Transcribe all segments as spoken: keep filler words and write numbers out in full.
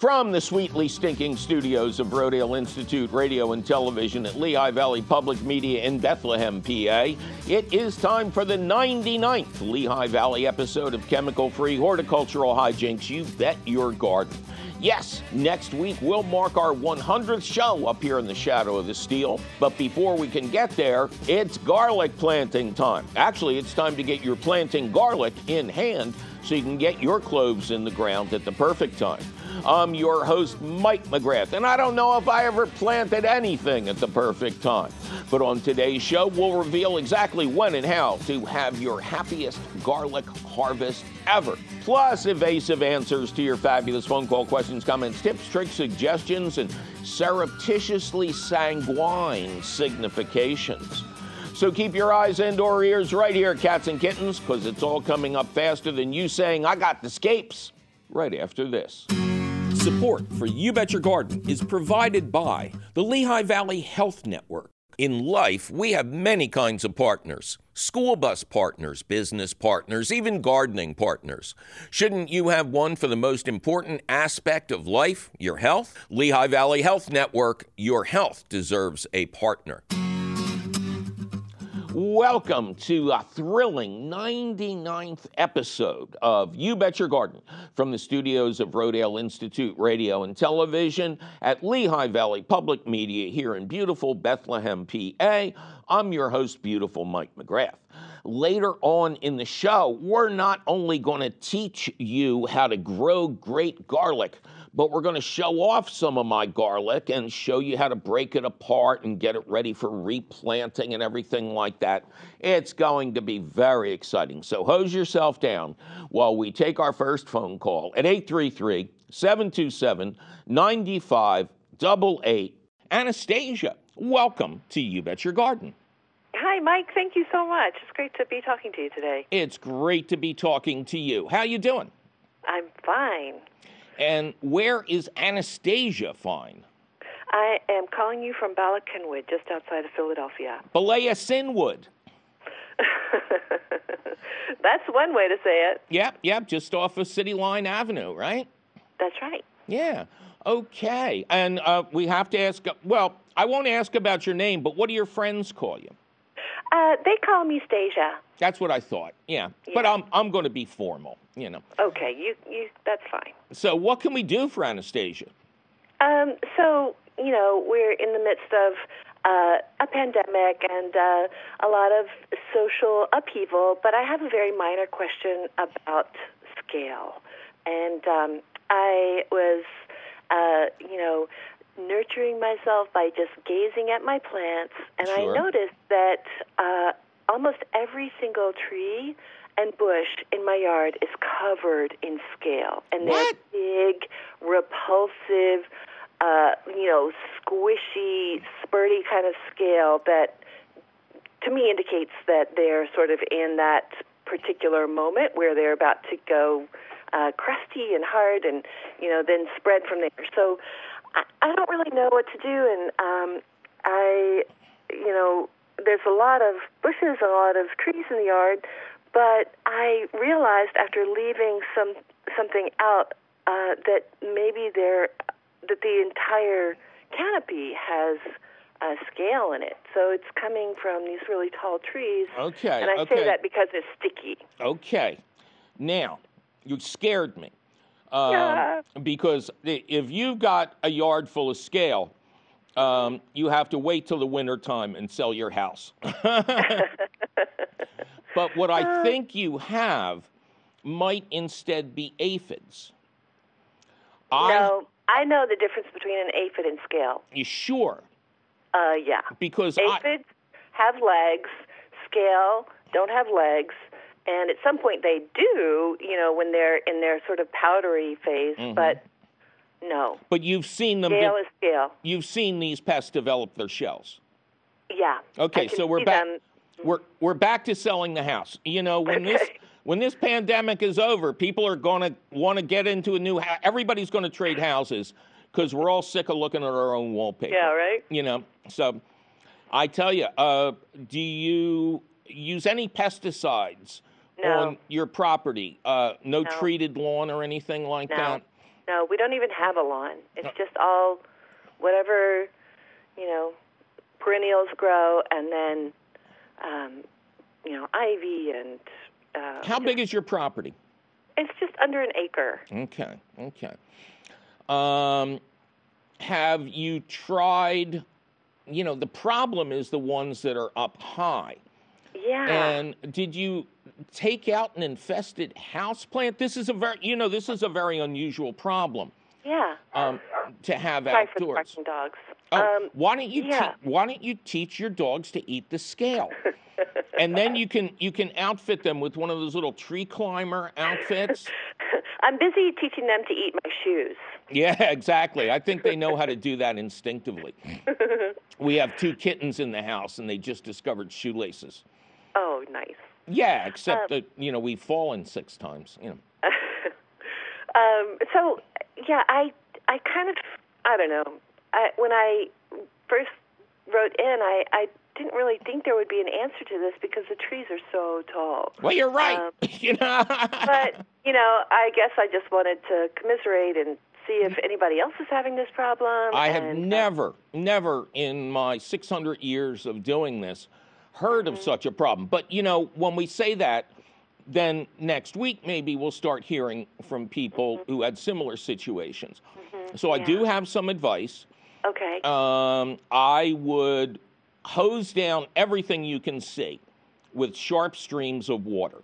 From the sweetly stinking studios of Rodale Institute Radio and Television at Lehigh Valley Public Media in Bethlehem, P A, it is time for the ninety-ninth Lehigh Valley episode of Chemical-Free Horticultural Hijinx, You Bet Your Garden. Yes, next week we'll mark our one hundredth show up here in the shadow of the steel, but before we can get there, it's garlic planting time. Actually, it's time to get your planting garlic in hand so you can get your cloves in the ground at the perfect time. I'm your host, Mike McGrath, and I don't know if I ever planted anything at the perfect time. But on today's show, we'll reveal exactly when and how to have your happiest garlic harvest ever. Plus, evasive answers to your fabulous phone call questions, comments, tips, tricks, suggestions, and surreptitiously sanguine significations. So keep your eyes and or ears right here, cats and kittens, because it's all coming up faster than you saying, I got the scapes, right after this. Support for You Bet Your Garden is provided by the Lehigh Valley Health Network. In life, we have many kinds of partners. School bus partners, business partners, even gardening partners. Shouldn't you have one for the most important aspect of life, your health? Lehigh Valley Health Network, your health deserves a partner. Welcome to a thrilling ninety-ninth episode of You Bet Your Garden from the studios of Rodale Institute Radio and Television at Lehigh Valley Public Media here in beautiful Bethlehem, P A. I'm your host, beautiful Mike McGrath. Later on in the show, we're not only going to teach you how to grow great garlic, but we're going to show off some of my garlic and show you how to break it apart and get it ready for replanting and everything like that. It's going to be very exciting. So hose yourself down while we take our first phone call at eight three three, seven two seven, nine five eight eight. Anastasia, welcome to You Bet Your Garden. Hi, Mike. Thank you so much. It's great to be talking to you today. It's great to be talking to you. How you doing? I'm fine. And where is Anastasia fine? I am calling you from Bala Cynwyd, just outside of Philadelphia. Bala Cynwyd. That's one way to say it. Yep, yep, just off of City Line Avenue, right? That's right. Yeah, okay. And uh, we have to ask, well, I won't ask about your name, but what do your friends call you? Uh, they call me Stasia. That's what I thought, yeah. yeah. But I'm I'm going to be formal, you know. Okay, you, you that's fine. So what can we do for Anastasia? Um, so, you know, we're in the midst of uh, a pandemic and uh, a lot of social upheaval, but I have a very minor question about scale. And um, I was, uh, you know, nurturing myself by just gazing at my plants, and sure. I noticed that uh, almost every single tree and bush in my yard is covered in scale, and what? They're big, repulsive, uh, you know, squishy, spurty kind of scale that, to me, indicates that they're sort of in that particular moment where they're about to go uh, crusty and hard, and you know, then spread from there. So I don't really know what to do, and um, I, you know, there's a lot of bushes, a lot of trees in the yard, but I realized after leaving some something out uh, that maybe there, that the entire canopy has a scale in it, so it's coming from these really tall trees. Okay, and I okay. say that because it's sticky. Okay, now you scared me. Um, yeah. Because if you've got a yard full of scale, um, you have to wait till the winter time and sell your house. But what I think you have might instead be aphids. I, no, I know the difference between an aphid and scale. You sure? Uh, yeah. Because aphids I, have legs, scale don't have legs. And at some point they do, you know, when they're in their sort of powdery phase, mm-hmm. but no. But you've seen them. Scale de- is scale. You've seen these pests develop their shells. Yeah. Okay, so we're back. Them. We're we're back to selling the house. You know, when okay. this when this pandemic is over, people are going to want to get into a new house. Everybody's going to trade houses because we're all sick of looking at our own wallpaper. Yeah, right. You know, so I tell you, uh, do you use any pesticides? No. On your property, uh, no, no treated lawn or anything like no. that? No, we don't even have a lawn. It's just all whatever, you know, perennials grow, and then, um, you know, ivy and... Uh, How big is your property? It's just under an acre. Okay, okay. Um, have you tried... You know, the problem is the ones that are up high. Yeah. And did you take out an infested houseplant? This is a very, you know, this is a very unusual problem. Yeah. Um, to have Sorry outdoors. For the barking dogs. Oh, um, why don't you? Yeah. Te- why don't you teach your dogs to eat the scale, and then you can you can outfit them with one of those little tree climber outfits. I'm busy teaching them to eat my shoes. Yeah, exactly. I think they know how to do that instinctively. We have two kittens in the house, and they just discovered shoelaces. Oh, nice. Yeah, except um, that, you know, we've fallen six times, you know. um, so, yeah, I, I kind of, I don't know. I, when I first wrote in, I, I didn't really think there would be an answer to this because the trees are so tall. Well, you're right. Um, you know. But, you know, I guess I just wanted to commiserate and see if anybody else is having this problem. I have and, never, never in my six hundred years of doing this heard mm-hmm. of such a problem. But, you know, when we say that, then next week maybe we'll start hearing from people mm-hmm. who had similar situations. Mm-hmm. So yeah. I do have some advice. Okay. Um, I would hose down everything you can see with sharp streams of water.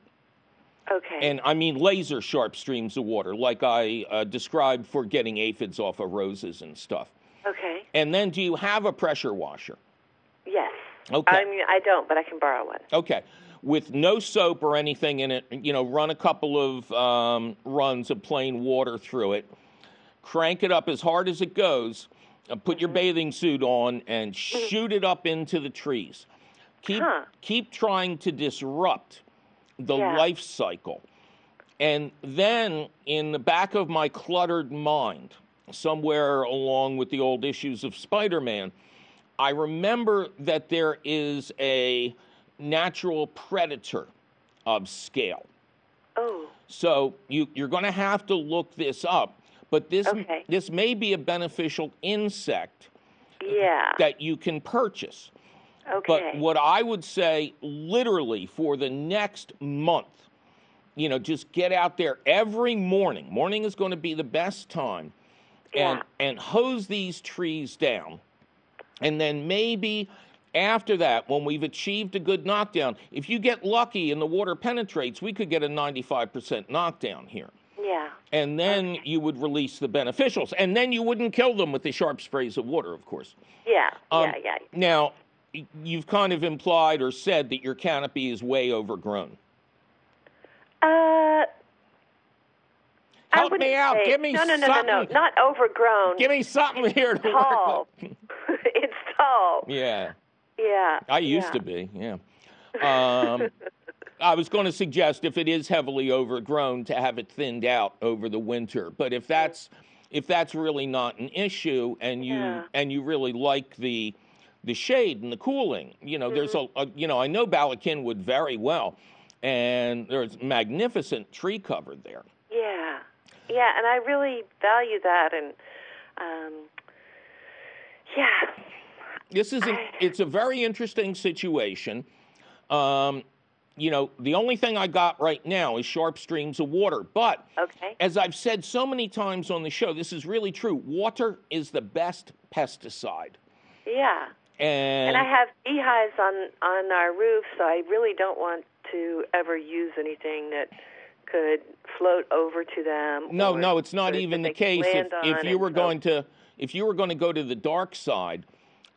Okay. And I mean laser sharp streams of water, like I uh, described for getting aphids off of roses and stuff. Okay. And then do you have a pressure washer? Yes. Okay. I mean, I don't, but I can borrow one. Okay. With no soap or anything in it, you know, run a couple of um, runs of plain water through it. Crank it up as hard as it goes. Uh, put mm-hmm. your bathing suit on and shoot it up into the trees. Keep huh. keep trying to disrupt the yeah. life cycle. And then in the back of my cluttered mind, somewhere along with the old issues of Spider-Man, I remember that there is a natural predator of scale. Oh. So you, you're going to have to look this up, but this okay. this may be a beneficial insect yeah. that you can purchase. Okay. But what I would say, literally for the next month, you know, just get out there every morning. Morning is going to be the best time, and yeah. and hose these trees down. And then maybe after that, when we've achieved a good knockdown, if you get lucky and the water penetrates, we could get a ninety-five percent knockdown here. Yeah. And then okay. you would release the beneficials, and then you wouldn't kill them with the sharp sprays of water, of course. Yeah. Um, yeah. Yeah. Now. You've kind of implied or said that your canopy is way overgrown. Uh, Help me out. Give me something. No, no, no, no, no. Not overgrown. Give me something here to work with. It's tall. Yeah. Yeah. I used to be, yeah. Um, I was going to suggest if it is heavily overgrown to have it thinned out over the winter. But if that's if that's really not an issue and you yeah. and you really like the... the shade and the cooling, you know, mm-hmm. there's a, a, you know, I know Bala Cynwyd very well, and there's magnificent tree cover there. Yeah, yeah, and I really value that, and, um, yeah. This is, a, it's a very interesting situation. Um, you know, the only thing I got right now is sharp streams of water, but okay. as I've said so many times on the show, this is really true, water is the best pesticide. Yeah. And, and I have beehives on, on our roof, so I really don't want to ever use anything that could float over to them. No, no, it's not even the case. If, if you were going to, if you were going to go to the dark side,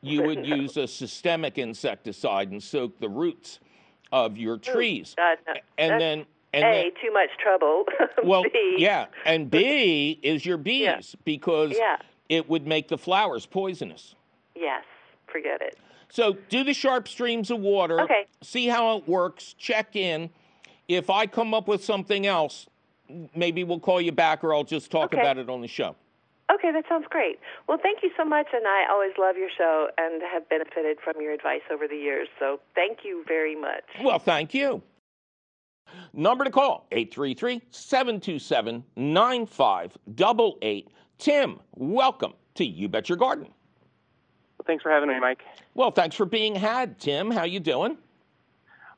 you would no. use a systemic insecticide and soak the roots of your trees. God, no. And That's then, and a then, too much trouble. Well, B. yeah, and B is your bees yeah. because yeah. it would make the flowers poisonous. Yes, forget it. So do the sharp streams of water. Okay. See how it works. Check in. If I come up with something else, maybe we'll call you back, or I'll just talk okay. about it on the show. Okay, that sounds great. Well, thank you so much, and I always love your show and have benefited from your advice over the years. So thank you very much. Well, thank you. Number to call, eight three three, seven two seven, nine five eight eight. Tim, welcome to You Bet Your Garden. Thanks for having me, Mike. Well, thanks for being had, Tim. How you doing?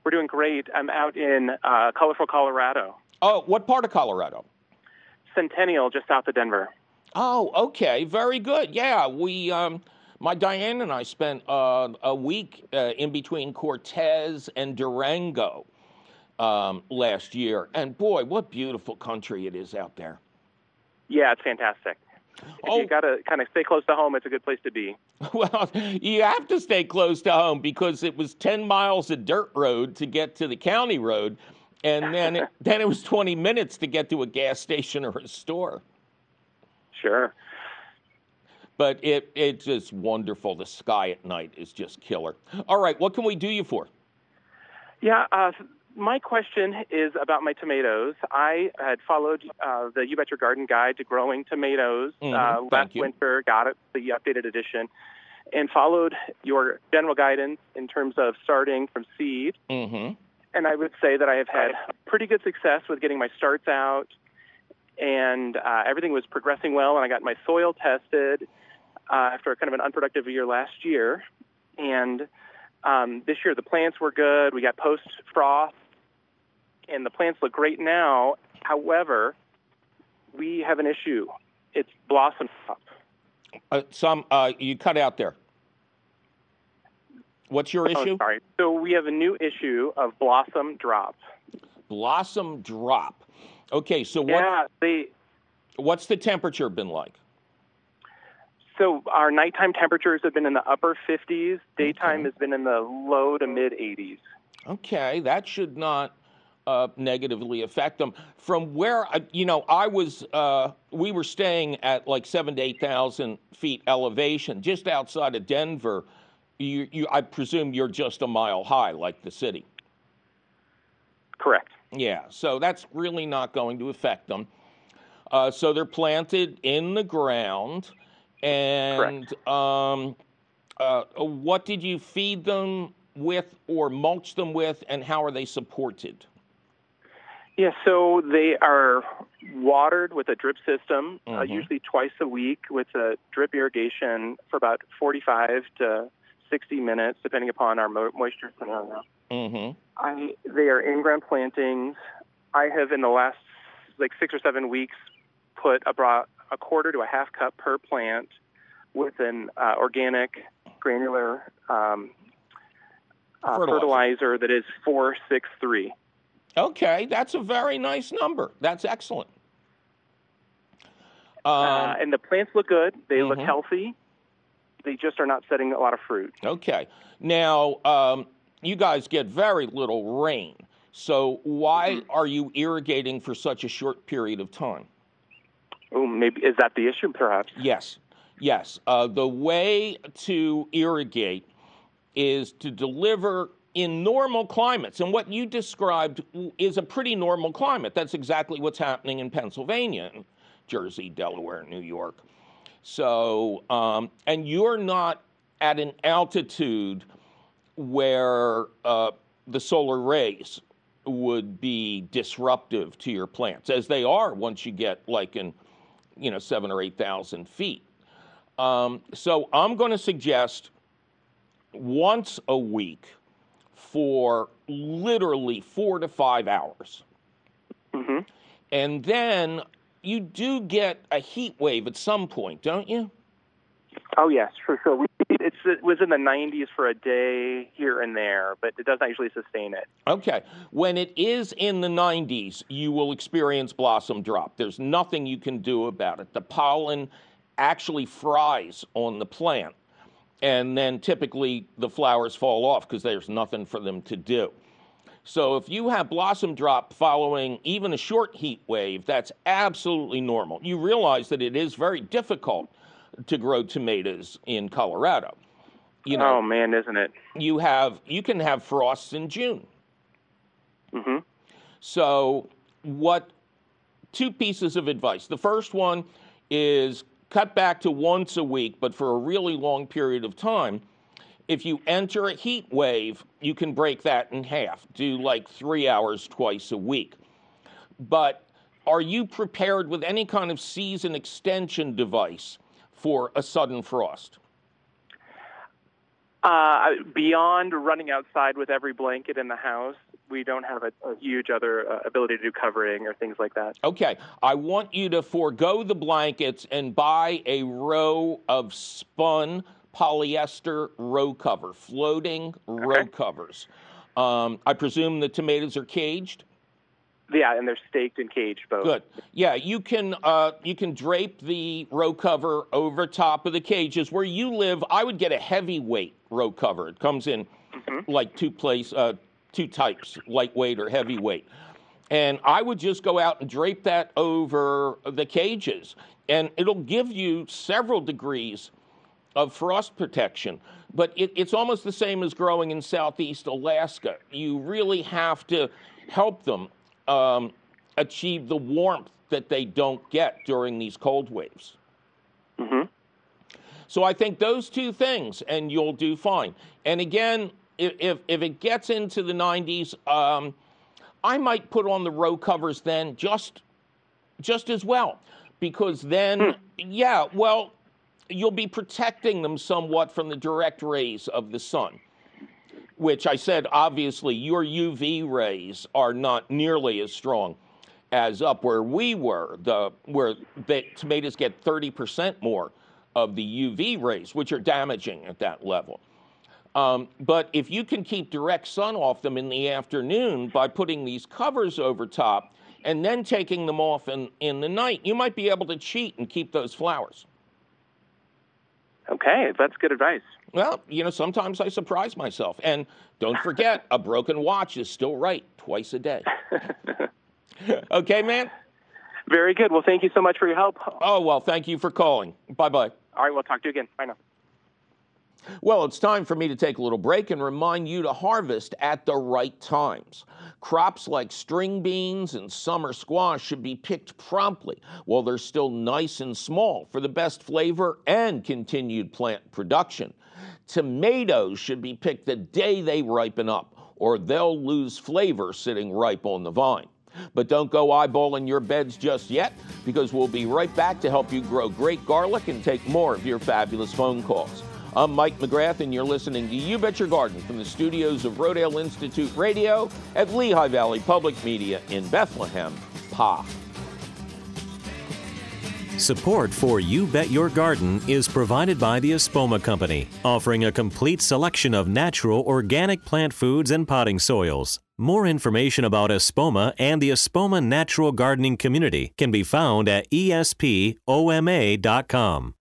We're doing great. I'm out in uh, colorful Colorado. Oh, what part of Colorado? Centennial, just south of Denver. Oh, okay. Very good. Yeah, we, um, my Diane and I spent uh, a week uh, in between Cortez and Durango um, last year. And boy, what beautiful country it is out there. Yeah, it's fantastic. If oh. you got to kind of stay close to home, it's a good place to be. Well, you have to stay close to home because it was ten miles of dirt road to get to the county road, and then it, then it was twenty minutes to get to a gas station or a store. Sure. But it it's just wonderful. The sky at night is just killer. All right, what can we do you for? Yeah, uh, my question is about my tomatoes. I had followed uh, the You Bet Your Garden guide to growing tomatoes mm-hmm. uh, last winter, got it, the updated edition, and followed your general guidance in terms of starting from seed. Mm-hmm. And I would say that I have had pretty good success with getting my starts out, and uh, everything was progressing well, and I got my soil tested uh, after kind of an unproductive year last year. And um, this year the plants were good. We got post-frost, and the plants look great now. However, we have an issue. It's blossom up. Uh, some, uh, you cut out there. What's your issue? Oh, sorry. So we have a new issue of blossom drop. Blossom drop. Okay, so what, yeah, they, what's the temperature been like? So our nighttime temperatures have been in the upper fifties. Daytime okay. has been in the low to mid eighties. Okay, that should not uh, negatively affect them. From where, I, you know, I was, uh, we were staying at like seven to eight thousand feet elevation just outside of Denver. You, you, I presume you're just a mile high like the city. Correct. Yeah, so that's really not going to affect them. Uh, so they're planted in the ground. And um, uh, what did you feed them with or mulch them with, and how are they supported? Yeah, so they are watered with a drip system, mm-hmm. uh, usually twice a week with a drip irrigation for about forty-five to sixty minutes, depending upon our moisture scenario. Mm-hmm. I, they are in-ground plantings. I have in the last like six or seven weeks put about a quarter to a half cup per plant with an uh, organic granular um, uh, fertilizer. fertilizer that is four six three. Okay, that's a very nice number. That's excellent. Um, uh, and the plants look good. They mm-hmm. look healthy. They just are not setting a lot of fruit. Okay. Now, um, you guys get very little rain, so why are you irrigating for such a short period of time? Oh, maybe is that the issue, perhaps? Yes, yes. Uh, the way to irrigate is to deliver in normal climates, and what you described is a pretty normal climate. That's exactly what's happening in Pennsylvania, Jersey, Delaware, New York. So, um, and you're not at an altitude where uh, the solar rays would be disruptive to your plants, as they are once you get like in, you know, seven or eight thousand feet. Um, so I'm going to suggest once a week for literally four to five hours, mm-hmm. and then you do get a heat wave at some point, don't you? Oh yes, for sure. We- It's, it was in the nineties for a day here and there, but it doesn't usually sustain it. Okay. When it is in the nineties, you will experience blossom drop. There's nothing you can do about it. The pollen actually fries on the plant, and then typically the flowers fall off because there's nothing for them to do. So if you have blossom drop following even a short heat wave, that's absolutely normal. You realize that it is very difficult to grow tomatoes in Colorado. You know, oh man, isn't it? You have you can have frosts in June. Mm-hmm. So what two pieces of advice. The first one is cut back to once a week, but for a really long period of time. If you enter a heat wave, you can break that in half, do like three hours twice a week. But are you prepared with any kind of season extension device for a sudden frost? Uh, beyond running outside with every blanket in the house, we don't have a, a huge other uh, ability to do covering or things like that. Okay. I want you to forego the blankets and buy a row of spun polyester row cover, floating okay. row covers. Um, I presume the tomatoes are caged? Yeah, and they're staked and caged both. Good. Yeah, you can uh, you can drape the row cover over top of the cages. Where you live, I would get a heavyweight row cover. It comes in mm-hmm. like two place, uh, two types, lightweight or heavyweight. And I would just go out and drape that over the cages, and it'll give you several degrees of frost protection. But it, it's almost the same as growing in Southeast Alaska. You really have to help them Um, achieve the warmth that they don't get during these cold waves. Mm-hmm. So I think those two things, and you'll do fine. And again, if if it gets into the nineties, um, I might put on the row covers then just, just as well, because then, mm. yeah, well, you'll be protecting them somewhat from the direct rays of the sun, which I said, obviously, your U V rays are not nearly as strong as up where we were, the where the tomatoes get thirty percent more of the U V rays, which are damaging at that level. Um, but if you can keep direct sun off them in the afternoon by putting these covers over top and then taking them off in, in the night, you might be able to cheat and keep those flowers. Okay, that's good advice. Well, you know, sometimes I surprise myself. And don't forget, a broken watch is still right twice a day. Okay, man? Very good. Well, thank you so much for your help. Oh, well, thank you for calling. Bye-bye. All right, we'll talk to you again. Bye now. Well, it's time for me to take a little break and remind you to harvest at the right times. Crops like string beans and summer squash should be picked promptly while they're still nice and small for the best flavor and continued plant production. Tomatoes should be picked the day they ripen up, or they'll lose flavor sitting ripe on the vine. But don't go eyeballing your beds just yet, because we'll be right back to help you grow great garlic and take more of your fabulous phone calls. I'm Mike McGrath, and you're listening to You Bet Your Garden from the studios of Rodale Institute Radio at Lehigh Valley Public Media in Bethlehem, P A. Support for You Bet Your Garden is provided by the Espoma Company, offering a complete selection of natural organic plant foods and potting soils. More information about Espoma and the Espoma Natural Gardening Community can be found at espoma dot com.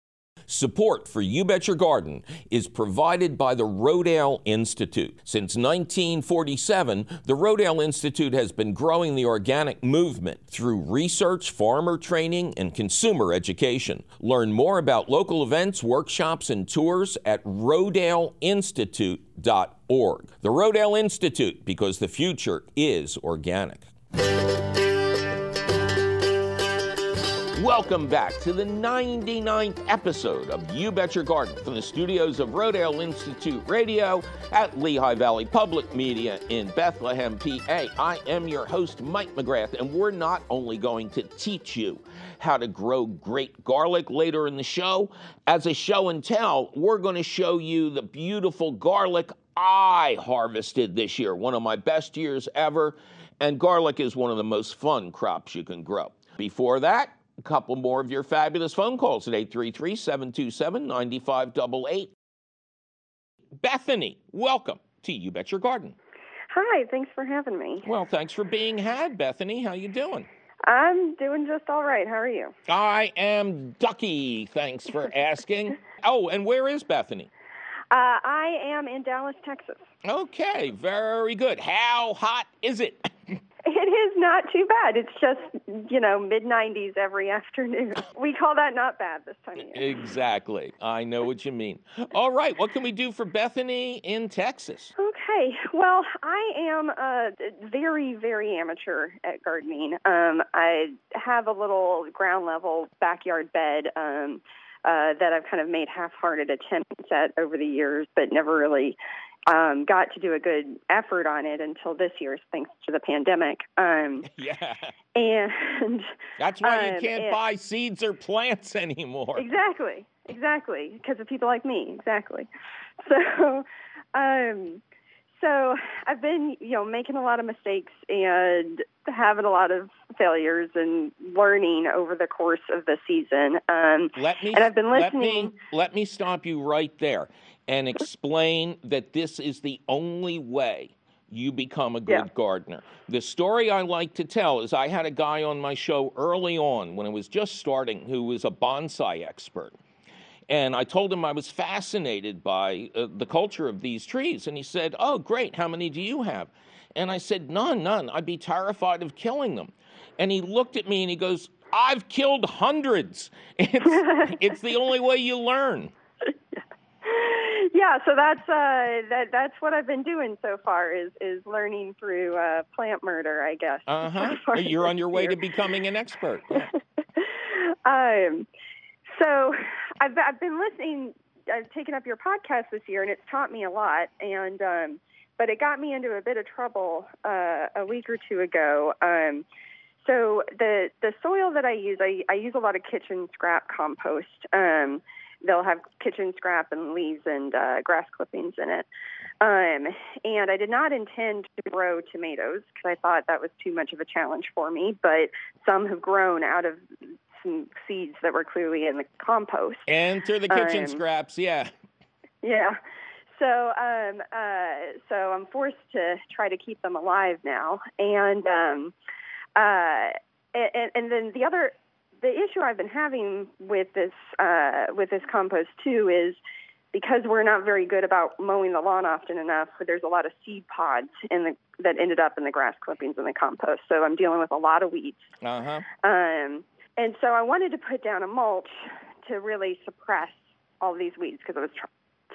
Support for You Bet Your Garden is provided by the Rodale Institute. Since nineteen forty-seven, the Rodale Institute has been growing the organic movement through research, farmer training, and consumer education. Learn more about local events, workshops, and tours at rodale institute dot org. The Rodale Institute, because the future is organic. Welcome back to the ninety-ninth episode of You Bet Your Garden from the studios of Rodale Institute Radio at Lehigh Valley Public Media in Bethlehem, P A. I am your host, Mike McGrath, and we're not only going to teach you how to grow great garlic later in the show, as a show and tell, we're going to show you the beautiful garlic I harvested this year, one of my best years ever, and garlic is one of the most fun crops you can grow. Before that, a couple more of your fabulous phone calls at eight three three, seven two seven, nine five eight eight. Bethany, welcome to You Bet Your Garden. Hi, thanks for having me. Well, thanks for being had, Bethany. How you doing? I'm doing just all right. How are you? I am ducky. Thanks for asking. Oh, and where is Bethany? Uh, I am in Dallas, Texas. Okay, very good. How hot is it? It is not too bad. It's just, you know, mid nineties every afternoon. We call that not bad this time of year. Exactly. I know what you mean. All right. What can we do for Bethany in Texas? Okay. Well, I am uh, very, very amateur at gardening. Um, I have a little ground level backyard bed um uh, that I've kind of made half-hearted attempts at over the years, but never really um, got to do a good effort on it until this year, thanks to the pandemic. Um, yeah. And that's why um, you can't and, buy seeds or plants anymore. Exactly. Exactly. Because of people like me. Exactly. So, um, so I've been, you know, making a lot of mistakes and having a lot of failures and learning over the course of the season. Um, let me, and I've been listening. Let me, let me stop you right there and explain that this is the only way you become a good yeah. gardener. The story I like to tell is I had a guy on my show early on when I was just starting who was a bonsai expert. And I told him I was fascinated by uh, the culture of these trees. And he said, oh, great, how many do you have? And I said, none, none. I'd be terrified of killing them. And he looked at me and he goes, I've killed hundreds. It's, it's the only way you learn. Yeah, so that's uh, that. That's what I've been doing so far is is learning through uh, plant murder, I guess. Uh-huh. So you're on your way to becoming an expert. Yeah. um. So I've I've been listening. I've taken up your podcast this year, and it's taught me a lot. And um, but it got me into a bit of trouble uh, a week or two ago. Um, so the the soil that I use, I, I use a lot of kitchen scrap compost. Um, they'll have kitchen scrap and leaves and uh, grass clippings in it. Um, and I did not intend to grow tomatoes because I thought that was too much of a challenge for me. But some have grown out of some seeds that were clearly in the compost. And through the kitchen um, scraps, yeah. Yeah. So um, uh, so I'm forced to try to keep them alive now. And, um, uh, and, and then the other... The issue I've been having with this uh, with this compost, too, is because we're not very good about mowing the lawn often enough, there's a lot of seed pods in the, that ended up in the grass clippings in the compost. So I'm dealing with a lot of weeds. Uh-huh. Um, and so I wanted to put down a mulch to really suppress all these weeds because I was tr-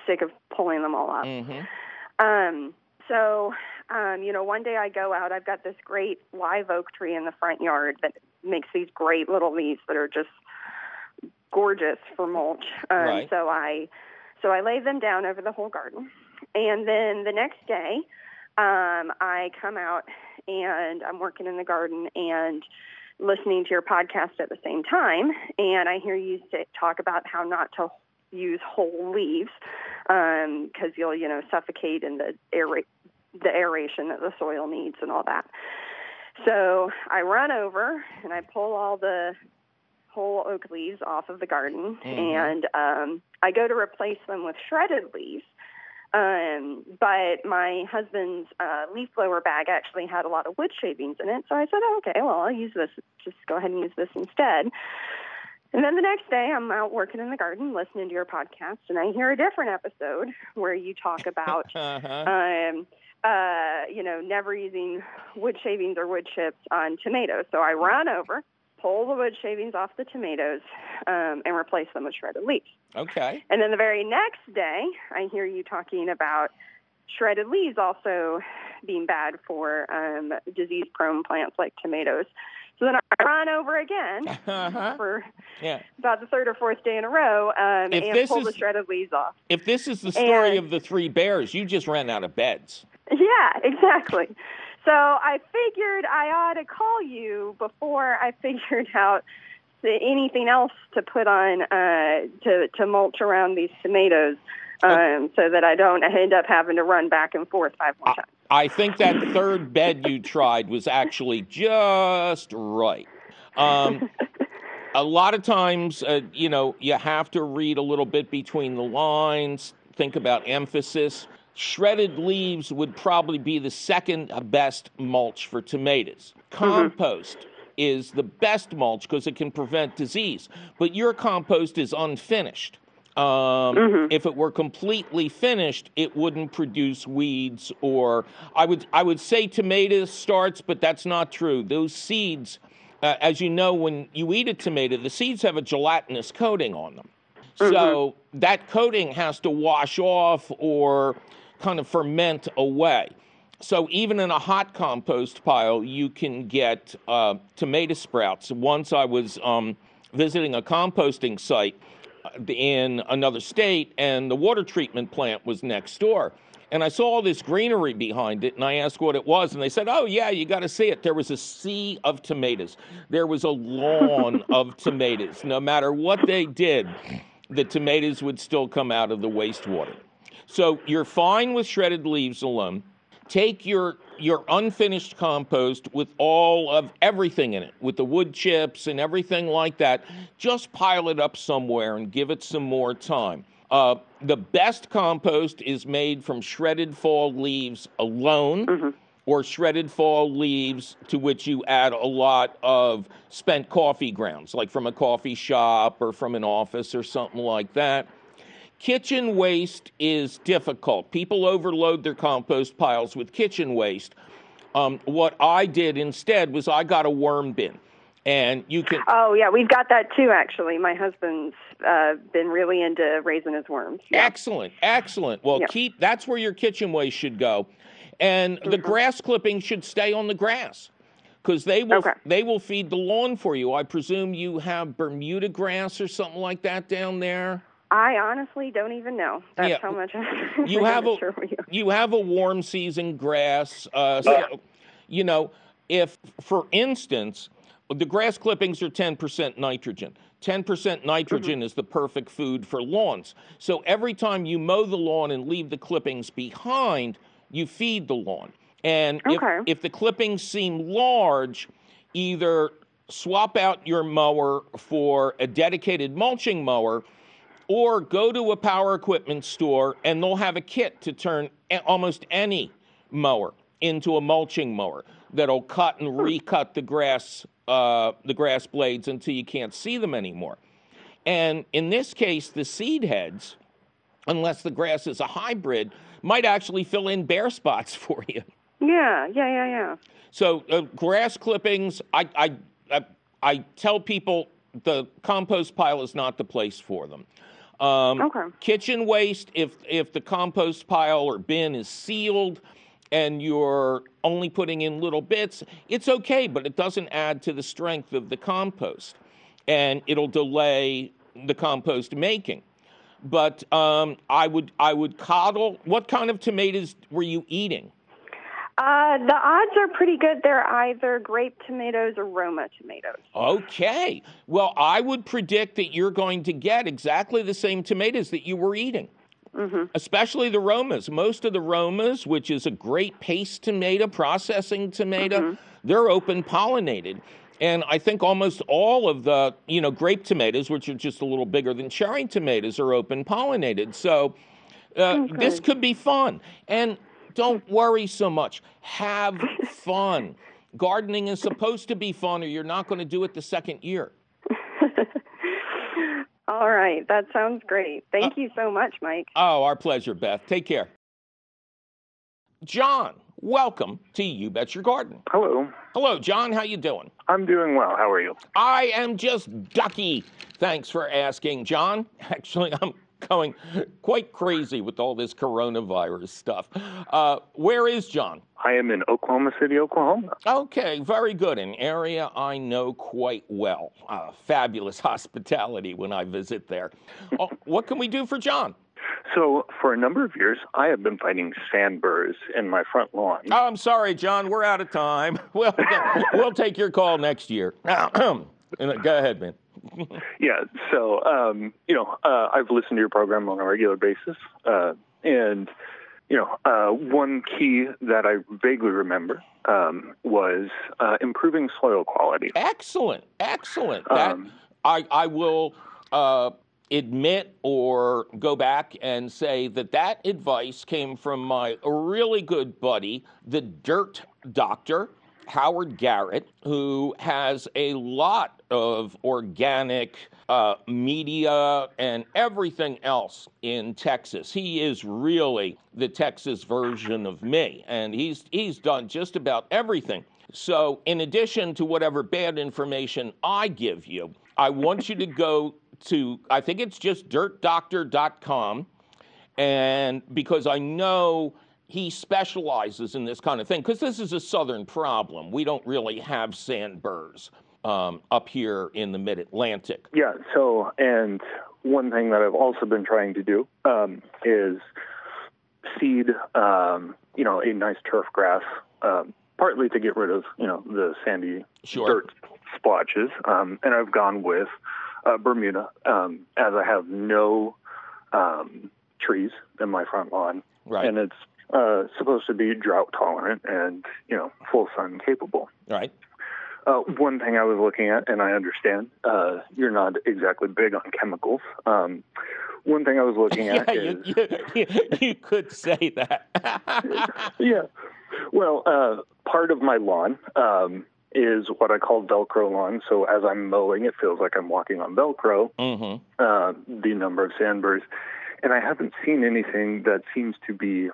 sick of pulling them all up. Mm-hmm. Um, so, um, you know, one day I go out. I've got this great live oak tree in the front yard that makes these great little leaves that are just gorgeous for mulch. Um, right. So I so I lay them down over the whole garden. And then the next day, um, I come out and I'm working in the garden and listening to your podcast at the same time. And I hear you sit, talk about how not to use whole leaves because um, you'll, you know, suffocate in the, aer- the aeration that the soil needs and all that. So I run over and I pull all the whole oak leaves off of the garden, mm-hmm. and um, I go to replace them with shredded leaves. Um, but my husband's uh, leaf blower bag actually had a lot of wood shavings in it, so I said, oh, okay, well, I'll use this. Just go ahead and use this instead. And then the next day I'm out working in the garden listening to your podcast, and I hear a different episode where you talk about uh-huh. um, Uh, you know, never using wood shavings or wood chips on tomatoes. So I run over, pull the wood shavings off the tomatoes, um, and replace them with shredded leaves. Okay. And then the very next day, I hear you talking about shredded leaves also being bad for um, disease-prone plants like tomatoes. So then I run over again uh-huh. for yeah. about the third or fourth day in a row um, and pull is, the shredded leaves off. If this is the story and, of the three bears, you just ran out of beds. Yeah, exactly. So I figured I ought to call you before I figured out anything else to put on uh, to, to mulch around these tomatoes um, so that I don't end up having to run back and forth five more times. I think that third bed you tried was actually just right. Um, a lot of times, uh, you know, you have to read a little bit between the lines, think about emphasis. Shredded leaves would probably be the second best mulch for tomatoes. Compost mm-hmm. is the best mulch because it can prevent disease. But your compost is unfinished. Um, mm-hmm. If it were completely finished, it wouldn't produce weeds or I would I would say tomato starts, but that's not true. Those seeds, uh, as you know, when you eat a tomato, the seeds have a gelatinous coating on them. Mm-hmm. So that coating has to wash off or kind of ferment away. So even in a hot compost pile, you can get uh, tomato sprouts. Once I was um, visiting a composting site, in another state, and the water treatment plant was next door. And I saw all this greenery behind it, and I asked what it was, and they said, oh, yeah, you got to see it. There was a sea of tomatoes. There was a lawn of tomatoes. No matter what they did, the tomatoes would still come out of the wastewater. So you're fine with shredded leaves alone. Take your your unfinished compost with all of everything in it, with the wood chips and everything like that. Just pile it up somewhere and give it some more time. Uh, the best compost is made from shredded fall leaves alone, mm-hmm. or shredded fall leaves to which you add a lot of spent coffee grounds, like from a coffee shop or from an office or something like that. Kitchen waste is difficult. People overload their compost piles with kitchen waste. Um, what I did instead was I got a worm bin. And you can. Oh, yeah, we've got that too, actually. My husband's uh, been really into raising his worms. Yeah. Excellent, excellent. Well, yeah. keep that's where your kitchen waste should go. And mm-hmm. the grass clippings should stay on the grass because they will okay. they will feed the lawn for you. I presume you have Bermuda grass or something like that down there. I honestly don't even know. That's yeah. how much I'm you have a, sure you. you have a warm season grass. Uh, so, yeah. You know, if, for instance, the grass clippings are ten percent nitrogen. ten percent nitrogen mm-hmm. is the perfect food for lawns. So every time you mow the lawn and leave the clippings behind, you feed the lawn. And okay. if, if the clippings seem large, either swap out your mower for a dedicated mulching mower or go to a power equipment store and they'll have a kit to turn almost any mower into a mulching mower that'll cut and recut the grass Uh, the grass blades until you can't see them anymore. And in this case, the seed heads, unless the grass is a hybrid, might actually fill in bare spots for you. Yeah, yeah, yeah, yeah. So uh, grass clippings, I, I, I, I tell people the compost pile is not the place for them. Um, okay. Kitchen waste, if if the compost pile or bin is sealed, and you're only putting in little bits, it's okay, but it doesn't add to the strength of the compost, and it'll delay the compost making. But um, I would I would coddle. What kind of tomatoes were you eating? Uh, the odds are pretty good. They're either grape tomatoes or Roma tomatoes. Okay. Well, I would predict that you're going to get exactly the same tomatoes that you were eating. Mm-hmm. Especially the Romas. Most of the Romas, which is a great paste tomato, processing tomato, mm-hmm. they're open pollinated. And I think almost all of the, you know, grape tomatoes, which are just a little bigger than cherry tomatoes, are open pollinated. So uh, okay. this could be fun. And don't worry so much. Have fun. Gardening is supposed to be fun, or you're not going to do it the second year. All right. That sounds great. Thank uh, you so much, Mike. Oh, our pleasure, Beth. Take care. John, welcome to You Bet Your Garden. Hello. Hello, John. How you doing? I'm doing well. How are you? I am just ducky. Thanks for asking, John. Actually, I'm going quite crazy with all this coronavirus stuff. Uh, where is John? I am in Oklahoma City, Oklahoma. Okay, very good. An area I know quite well. Uh, fabulous hospitality when I visit there. Oh, what can we do for John? So, for a number of years, I have been fighting sand burrs in my front lawn. Oh, I'm sorry, John. We're out of time. We'll, we'll take your call next year. Go ahead, man. Yeah, so, um, you know, uh, I've listened to your program on a regular basis, uh, and, you know, uh, one key that I vaguely remember um, was uh, improving soil quality. Excellent, excellent. That, um, I, I will uh, admit or go back and say that that advice came from my really good buddy, the Dirt Doctor, Howard Garrett, who has a lot of organic uh, media and everything else in Texas. He is really the Texas version of me, and he's he's done just about everything. So in addition to whatever bad information I give you, I want you to go to, I think it's just dirt doctor dot com, and because I know he specializes in this kind of thing, because this is a southern problem. We don't really have sand burrs um, up here in the mid-Atlantic. Yeah, so, and one thing that I've also been trying to do um, is seed, um, you know, a nice turf grass, um, partly to get rid of, you know, the sandy sure. dirt splotches. Um, and I've gone with uh, Bermuda, um, as I have no um, trees in my front lawn. Right. And it's uh, supposed to be drought tolerant and, you know, full sun capable. Right. Uh, one thing I was looking at, and I understand uh, you're not exactly big on chemicals. Um, one thing I was looking at yeah, is... You, you, you could say that. yeah. Well, uh, part of my lawn um, is what I call Velcro lawn. So as I'm mowing, it feels like I'm walking on Velcro, mm-hmm. uh, the number of sandburrs. And I haven't seen anything that seems to be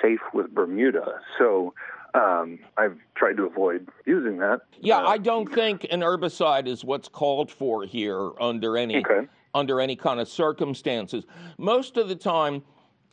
safe with Bermuda. So... Um, I've tried to avoid using that. Yeah, uh, I don't think an herbicide is what's called for here under any okay. under any kind of circumstances. Most of the time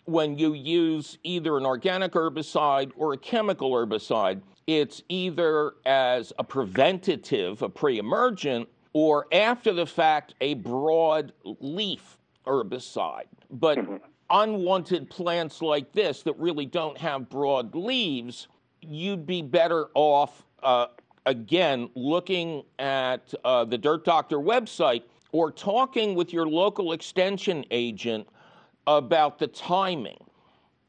when you use either an organic herbicide or a chemical herbicide, it's either as a preventative, a pre-emergent, or after the fact, a broad leaf herbicide. But mm-hmm. unwanted plants like this that really don't have broad leaves... You'd be better off, uh, again, looking at uh, the Dirt Doctor website or talking with your local extension agent about the timing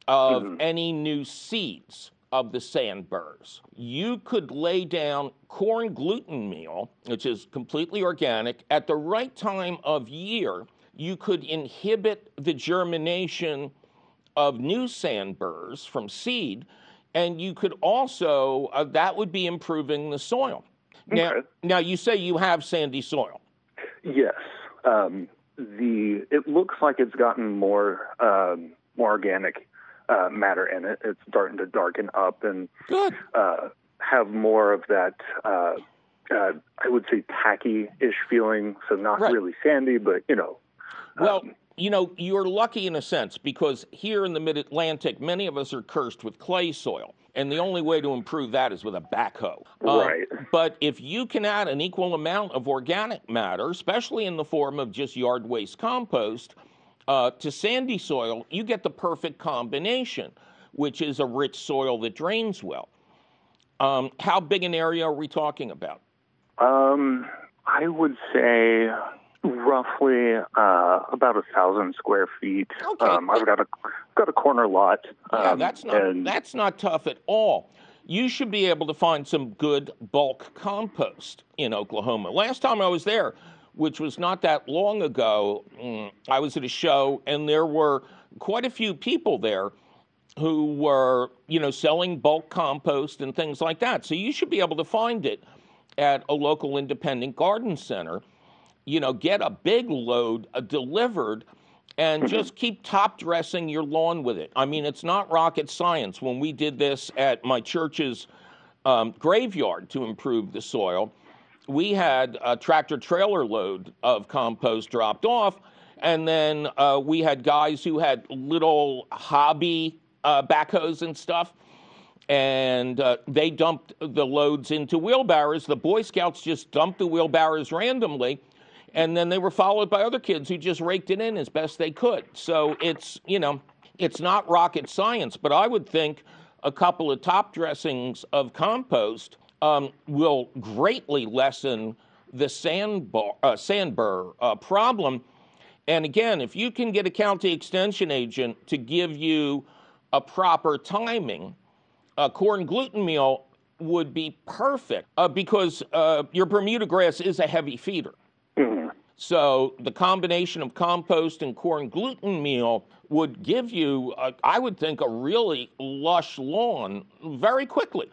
of mm-hmm. any new seeds of the sandburrs. You could lay down corn gluten meal, which is completely organic, at the right time of year. You could inhibit the germination of new sandburrs from seed. And you could also, uh, that would be improving the soil. Now, okay. now you say you have sandy soil. Yes. Um, the it looks like it's gotten more, um, more organic uh, matter in it. It's starting to darken up and Good. Uh, have more of that, uh, uh, I would say, tacky-ish feeling. So not right. really sandy, but, you know. Well. Um, You know, you're lucky in a sense because here in the mid-Atlantic, many of us are cursed with clay soil. And the only way to improve that is with a backhoe. Right. Um, but if you can add an equal amount of organic matter, especially in the form of just yard waste compost, uh, to sandy soil, you get the perfect combination, which is a rich soil that drains well. Um, how big an area are we talking about? Um, I would say... Roughly uh, about a thousand square feet. Okay. Um, I've got a got a corner lot. Um, yeah, that's not and... that's not tough at all. You should be able to find some good bulk compost in Oklahoma. Last time I was there, which was not that long ago, I was at a show and there were quite a few people there who were, you know, selling bulk compost and things like that. So you should be able to find it at a local independent garden center. You know, get a big load uh, delivered and mm-hmm. just keep top dressing your lawn with it. I mean, it's not rocket science. When we did this at my church's um, graveyard to improve the soil, we had a tractor trailer load of compost dropped off. And then uh, we had guys who had little hobby uh, backhoes and stuff. And uh, they dumped the loads into wheelbarrows. The Boy Scouts just dumped the wheelbarrows randomly. And then they were followed by other kids who just raked it in as best they could. So it's, you know, it's not rocket science, but I would think a couple of top dressings of compost um, will greatly lessen the sand bar, uh, sandburr uh, problem. And again, if you can get a county extension agent to give you a proper timing, a corn gluten meal would be perfect uh, because uh, your Bermuda grass is a heavy feeder. So the combination of compost and corn gluten meal would give you, uh, I would think, a really lush lawn very quickly.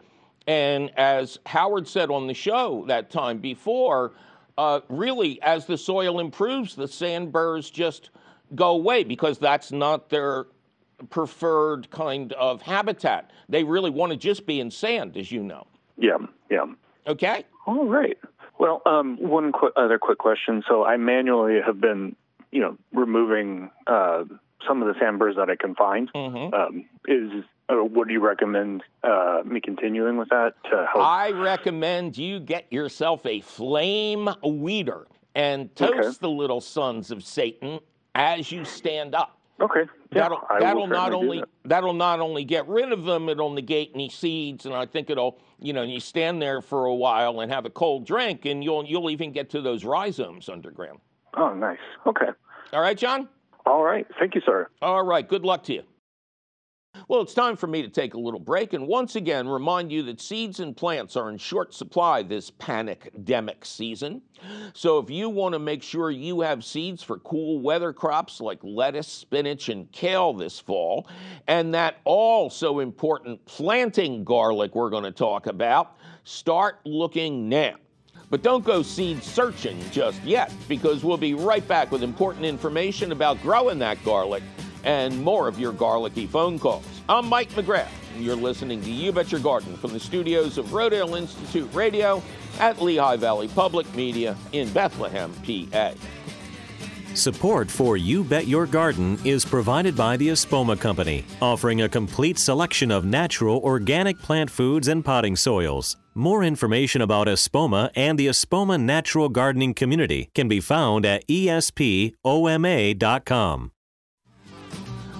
And as Howard said on the show that time before, uh, really, as the soil improves, the sandburrs just go away because that's not their preferred kind of habitat. They really want to just be in sand, as you know. Yeah, yeah. Okay? All right. Well, um, one qu- other quick question. So I manually have been, you know, removing uh, some of the sandburrs that I can find. Mm-hmm. Um, is uh, would you recommend uh, me continuing with that to help? I recommend you get yourself a flame weeder. and toast okay. the little sons of Satan as you stand up. Okay. Yeah, that'll that'll not only that. that'll not only get rid of them, it'll negate any seeds, and I think it'll, you know, you stand there for a while and have a cold drink, and you'll you'll even get to those rhizomes underground. Oh, nice. Okay. All right, John? All right. Thank you, sir. All right. Good luck to you. Well, it's time for me to take a little break and once again remind you that seeds and plants are in short supply this panic-demic season. So if you want to make sure you have seeds for cool weather crops like lettuce, spinach, and kale this fall, and that also important planting garlic we're going to talk about, start looking now. But don't go seed searching just yet, because we'll be right back with important information about growing that garlic and more of your garlicky phone calls. I'm Mike McGrath, and you're listening to You Bet Your Garden from the studios of Rodale Institute Radio at Lehigh Valley Public Media in Bethlehem, P A. Support for You Bet Your Garden is provided by the Espoma Company, offering a complete selection of natural organic plant foods and potting soils. More information about Espoma and the Espoma Natural Gardening Community can be found at espoma dot com.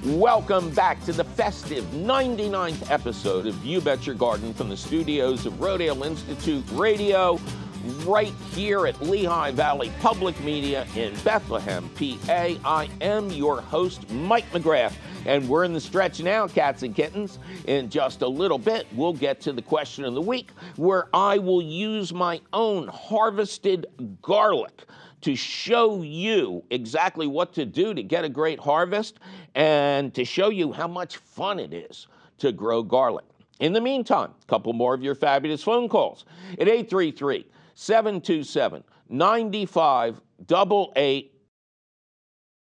Welcome back to the festive ninety-ninth episode of You Bet Your Garden from the studios of Rodale Institute Radio, right here at Lehigh Valley Public Media in Bethlehem, P A. I am your host, Mike McGrath, and we're in the stretch now, cats and kittens. In just a little bit, we'll get to the question of the week, where I will use my own harvested garlic to show you exactly what to do to get a great harvest and to show you how much fun it is to grow garlic. In the meantime, a couple more of your fabulous phone calls at eight three three, seven two seven, nine five eight eight.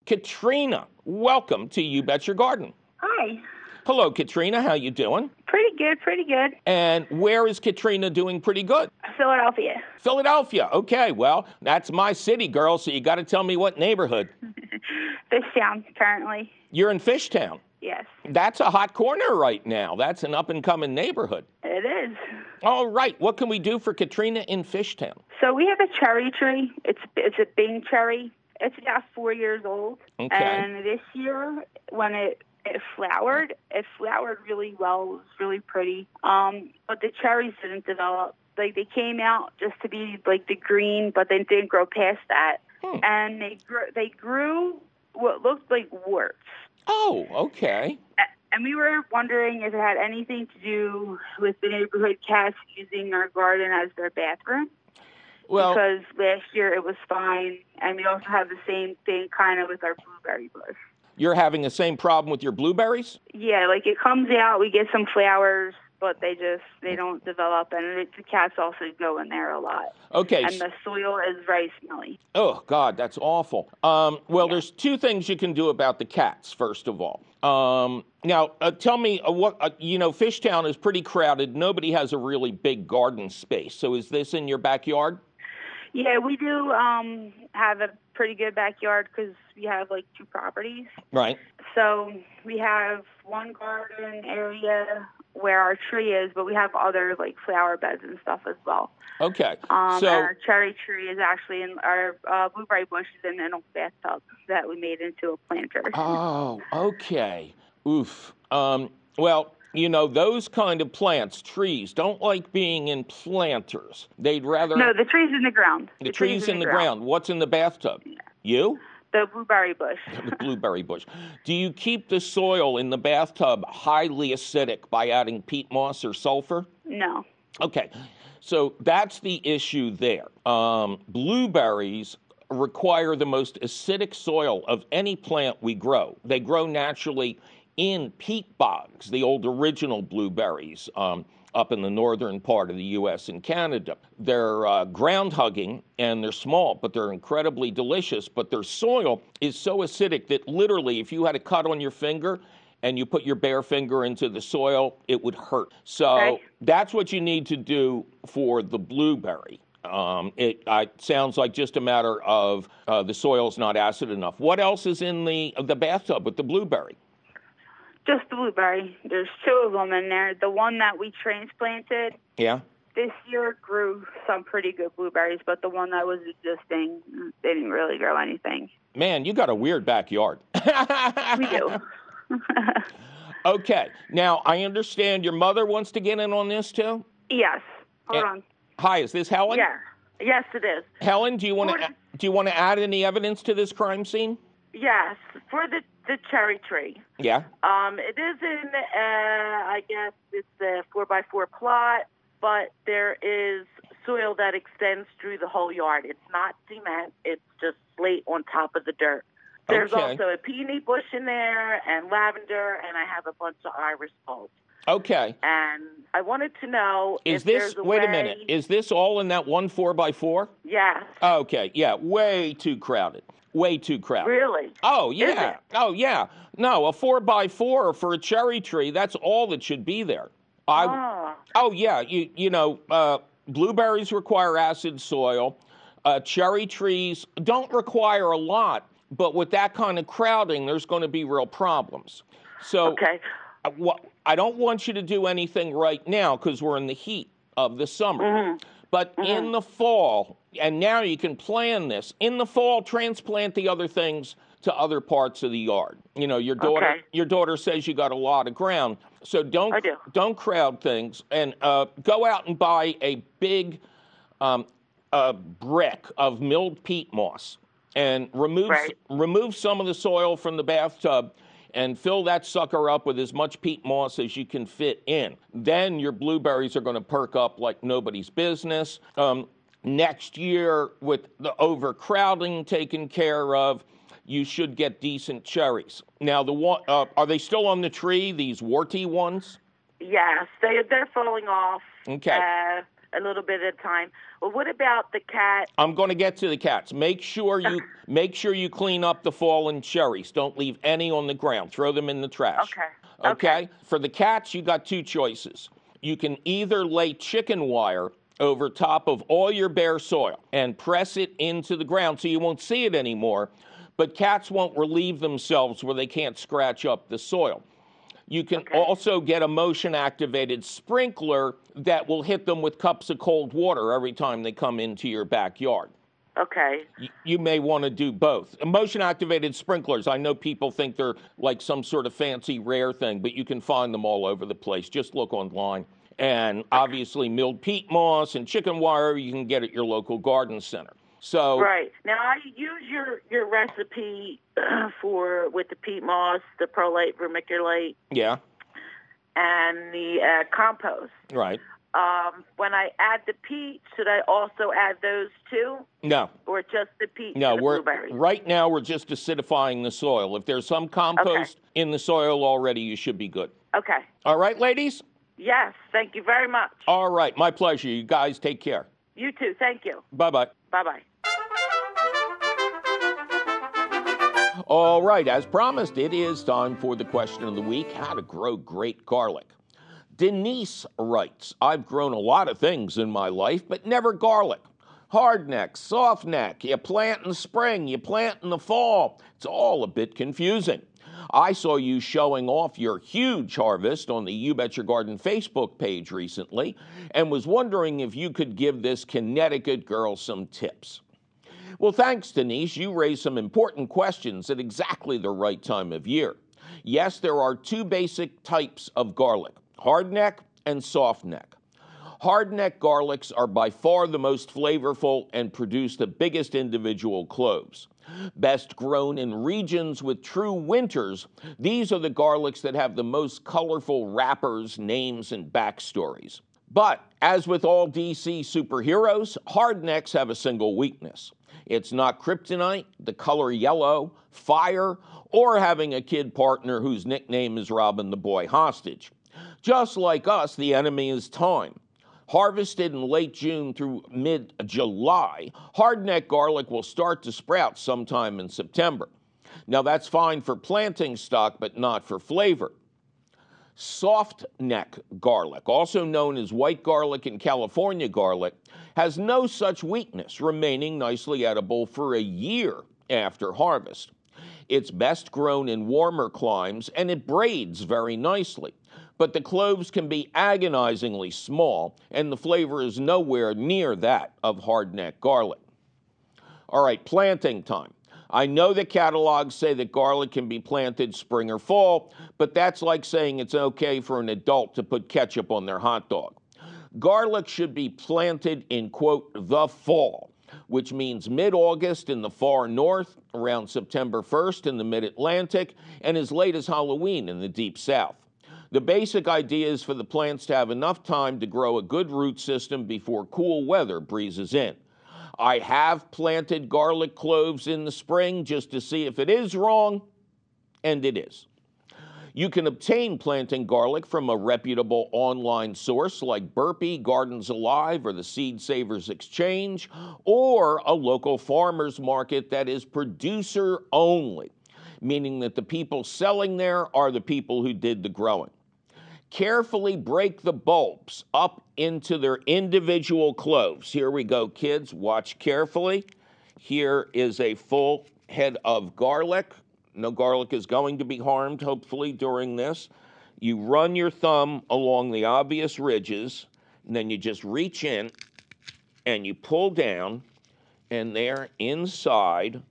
Katrina, welcome to You Bet Your Garden. Hi. Hello, Katrina. How you doing? Pretty good, pretty good. And where is Katrina doing pretty good? Philadelphia. Philadelphia. Okay, well, that's my city, girl, so you got to tell me what neighborhood. Fishtown, currently. You're in Fishtown? Yes. That's a hot corner right now. That's an up-and-coming neighborhood. It is. All right. What can we do for Katrina in Fishtown? So we have a cherry tree. It's, it's a Bing cherry. It's about four years old. Okay. And this year, when it... It flowered. It flowered really well. It was really pretty. Um, but the cherries didn't develop. Like, they came out just to be, like, the green, but they didn't grow past that. Hmm. And they grew, they grew what looked like warts. Oh, okay. And we were wondering if it had anything to do with the neighborhood cats using our garden as their bathroom. Well, because last year it was fine. And we also have the same thing kind of with our blueberry bush. You're having the same problem with your blueberries? Yeah, like it comes out, we get some flowers, but they just, they don't develop, and it, the cats also go in there a lot. Okay. And the soil is very smelly. Oh, God, that's awful. Um, well, yeah. There's two things you can do about the cats, first of all. Um, now, uh, tell me, uh, what uh, you know, Fishtown is pretty crowded. Nobody has a really big garden space, so is this in your backyard? Yeah, we do um, have a pretty good backyard because we have like two properties. Right. So we have one garden area where our tree is, but we have other like flower beds and stuff as well. Okay. Um, so our cherry tree is actually in our uh, blueberry bush is in an old bathtub that we made into a planter. Oh, okay. Oof. Um, well, you know, those kind of plants, trees, don't like being in planters. They'd rather... No, the tree's in the ground. The, the tree's, tree's in the ground. ground. What's in the bathtub? Yeah. You? The blueberry bush. The blueberry bush. Do you keep the soil in the bathtub highly acidic by adding peat moss or sulfur? No. Okay. So that's the issue there. Um, blueberries require the most acidic soil of any plant we grow. They grow naturally in peat bogs, the old original blueberries um, up in the northern part of the U S and Canada. They're uh, ground hugging, and they're small, but they're incredibly delicious. But their soil is so acidic that literally if you had a cut on your finger and you put your bare finger into the soil, it would hurt. So right. That's what you need to do for the blueberry. Um, it I, sounds like just a matter of uh, the soil's not acid enough. What else is in the, the bathtub with the blueberry? Just the blueberry. There's two of them in there. The one that we transplanted. Yeah. this year grew some pretty good blueberries, but the one that was existing, they didn't really grow anything. Man, you got a weird backyard. We do. Okay. Now, I understand your mother wants to get in on this, too? Yes. Hold and, on. Hi, is this Helen? Yeah. Yes, it is. Helen, do you want to do you want to add any evidence to this crime scene? Yes, for the, the cherry tree. Yeah. Um, it is in, uh, I guess it's a four by four plot, but there is soil that extends through the whole yard. It's not cement. It's just slate on top of the dirt. There's okay. also a peony bush in there and lavender, and I have a bunch of iris bulbs. Okay. And I wanted to know is if this, there's a wait way... a minute. Is this all in that one four by four? Yeah. Okay. Yeah. Way too crowded. Way too crowded. Really? Oh, yeah. Is it? Oh, yeah. No, a four by four for a cherry tree, that's all that should be there. I, oh. oh, yeah. You, you know, uh, blueberries require acid soil. Uh, cherry trees don't require a lot, but with that kind of crowding, there's going to be real problems. So, okay. Uh, what? I don't want you to do anything right now because we're in the heat of the summer. Mm-hmm. But mm-hmm. in the fall, and now you can plan this, in the fall, transplant the other things to other parts of the yard. You know, your daughter okay. your daughter says you got a lot of ground. So don't I do. don't crowd things. And uh, go out and buy a big um, uh, brick of milled peat moss and remove right. remove some of the soil from the bathtub and fill that sucker up with as much peat moss as you can fit in. Then your blueberries are going to perk up like nobody's business. Um, next year, with the overcrowding taken care of, you should get decent cherries. Now, the uh, are they still on the tree, these warty ones? Yes, they, they're falling off okay. uh, a little bit at a time. Well, what about the cat? I'm going to get to the cats. Make sure you make sure you clean up the fallen cherries. Don't leave any on the ground. Throw them in the trash. Okay. Okay. Okay. For the cats, you got two choices. You can either lay chicken wire over top of all your bare soil and press it into the ground so you won't see it anymore, but cats won't relieve themselves where they can't scratch up the soil. You can okay. also get a motion-activated sprinkler that will hit them with cups of cold water every time they come into your backyard. Okay. Y- you may want to do both. Motion-activated sprinklers, I know people think they're like some sort of fancy rare thing, but you can find them all over the place. Just look online. And okay. obviously milled peat moss and chicken wire you can get at your local garden center. So right. Now, I use your, your recipe for, with the peat moss, the perlite, vermiculite. Yeah. And the uh, compost. Right. Um, when I add the peat, should I also add those too? No. Or just the peat no, and the we're, blueberries? No, right now we're just acidifying the soil. If there's some compost okay. in the soil already, you should be good. Okay. All right, ladies? Yes, thank you very much. All right, my pleasure. You guys take care. You too, thank you. Bye-bye. Bye-bye. All right, as promised, it is time for the question of the week, how to grow great garlic. Denise writes, I've grown a lot of things in my life, but never garlic. Hard neck, soft neck, you plant in spring, you plant in the fall. It's all a bit confusing. I saw you showing off your huge harvest on the You Bet Your Garden Facebook page recently and was wondering if you could give this Connecticut girl some tips. Well, thanks, Denise. You raised some important questions at exactly the right time of year. Yes, there are two basic types of garlic, hardneck and softneck. Hardneck garlics are by far the most flavorful and produce the biggest individual cloves. Best grown in regions with true winters, these are the garlics that have the most colorful wrappers, names, and backstories. But as with all D C superheroes, hardnecks have a single weakness. It's not kryptonite, the color yellow, fire, or having a kid partner whose nickname is Robin the Boy Hostage. Just like us, the enemy is time. Harvested in late June through mid-July, hardneck garlic will start to sprout sometime in September. Now, that's fine for planting stock, but not for flavor. Softneck garlic, also known as white garlic and California garlic, has no such weakness, remaining nicely edible for a year after harvest. It's best grown in warmer climes, and it braids very nicely. but the cloves can be agonizingly small, and the flavor is nowhere near that of hardneck garlic. All right, planting time. I know the catalogs say that garlic can be planted spring or fall, but that's like saying it's okay for an adult to put ketchup on their hot dog. Garlic should be planted in, quote, the fall, which means mid-August in the far north, around September first in the mid-Atlantic, and as late as Halloween in the deep south. The basic idea is for the plants to have enough time to grow a good root system before cool weather breezes in. I have planted garlic cloves in the spring just to see if it is wrong, and it is. You can obtain planting garlic from a reputable online source like Burpee, Gardens Alive, or the Seed Savers Exchange, or a local farmer's market that is producer only, meaning that the people selling there are the people who did the growing. Carefully break the bulbs up into their individual cloves. Here we go, kids. Watch carefully. Here is a full head of garlic. No garlic is going to be harmed, hopefully, during this. You run your thumb along the obvious ridges, and then you just reach in, and you pull down, and there inside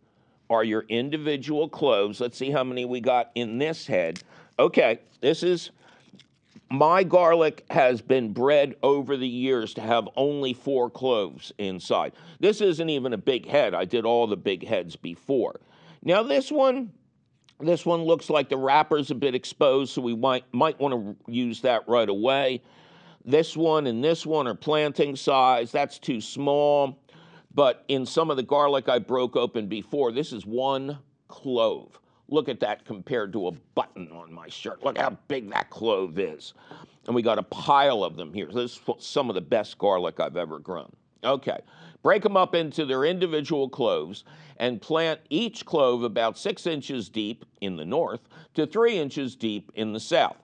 are your individual cloves. Let's see how many we got in this head. Okay, this is... my garlic has been bred over the years to have only four cloves inside. This isn't even a big head. I did all the big heads before. Now this one, this one looks like the wrapper's a bit exposed, so we might, might want to use that right away. This one and this one are planting size. That's too small. But in some of the garlic I broke open before, this is one clove. Look at that compared to a button on my shirt. Look how big that clove is. And we got a pile of them here. This is some of the best garlic I've ever grown. Okay, break them up into their individual cloves and plant each clove about six inches deep in the north to three inches deep in the south.